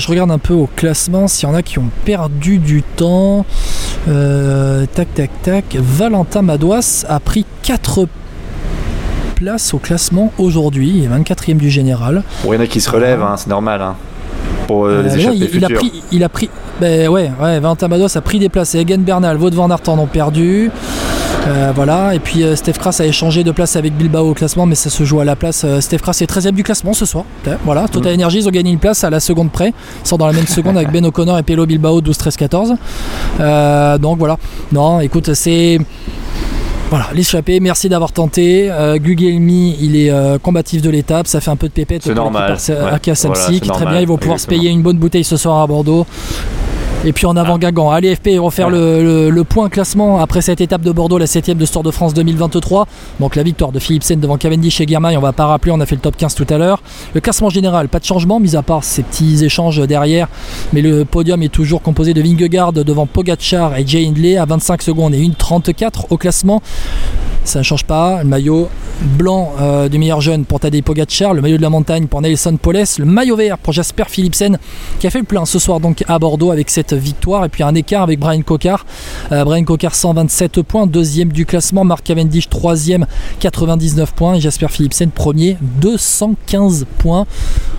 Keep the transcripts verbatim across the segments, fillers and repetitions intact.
Je regarde un peu au classement s'il y en a qui ont perdu du temps. Euh, tac, tac, tac. Valentin Madois a pris quatre places au classement aujourd'hui. Il est vingt-quatrième du général. Bon, il y en a qui se relèvent, hein, c'est normal. Hein, pour euh, les euh, échappées futures. Il a pris... Il a pris ben, ouais, ouais, Valentin Madois a pris des places. Et Egan Bernal, Vaud van Arten ont perdu. Euh, voilà, et puis euh, Steff Cras a échangé de place avec Bilbao au classement, mais ça se joue à la place. euh, Steff Cras est treizième du classement ce soir, voilà. Total Énergies, ils ont gagné une place à la seconde près, ils sont dans la même seconde avec Ben O'Connor et Pello Bilbao douze, treize, quatorze. Euh, donc voilà, non écoute, c'est... Voilà, l'échappée, merci d'avoir tenté. Euh, Gugelmi, il est euh, combatif de l'étape, ça fait un peu de pépette. C'est normal. Qui part, ouais. À Kassabsik, voilà, très normal. Bien, ils vont pouvoir exactement se payer une bonne bouteille ce soir à Bordeaux. Et puis en avant ah. Guingamp, allez F P, refaire ouais. le, le, le point classement après cette étape de Bordeaux, la septième de ce Tour de France deux mille vingt-trois. Donc la victoire de Philipsen devant Cavendish et Girmay, on va pas rappeler, on a fait le top quinze tout à l'heure. Le classement général, pas de changement, mis à part ces petits échanges derrière, mais le podium est toujours composé de Vingegaard devant Pogacar et Jay Hindley à vingt-cinq secondes et une trente-quatre au classement. Ça ne change pas, le maillot blanc euh, du meilleur jeune pour Tadej Pogacar, le maillot de la montagne pour Nelson Powless, le maillot vert pour Jasper Philipsen qui a fait le plein ce soir donc à Bordeaux avec cette victoire, et puis un écart avec Brian Coquard. euh, Brian Coquard cent vingt-sept points, deuxième du classement, Mark Cavendish troisième quatre-vingt-dix-neuf points et Jasper Philipsen premier deux cent quinze points.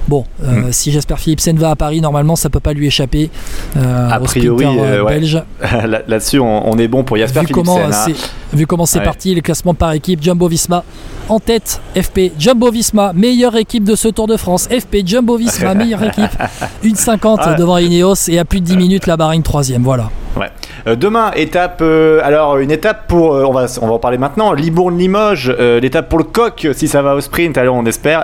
Bon, euh, mmh. si Jasper Philipsen va à Paris, normalement ça ne peut pas lui échapper. Euh, a priori, euh, ouais. belge. Là, là-dessus on, on est bon pour Jasper vu Philipsen. Comment, hein. Vu comment c'est ouais. parti, le classement par équipe, Jumbo-Visma en tête, F P, Jumbo-Visma, meilleure équipe de ce Tour de France, F P, Jumbo-Visma, meilleure équipe, une cinquante ah ouais. devant Ineos, et à plus de dix minutes la Bahreïn troisième, voilà. Ouais. Euh, demain, étape, euh, alors une étape pour, euh, on, va, on va en parler maintenant, Libourne-Limoges, euh, l'étape pour le coq, si ça va au sprint, alors on espère,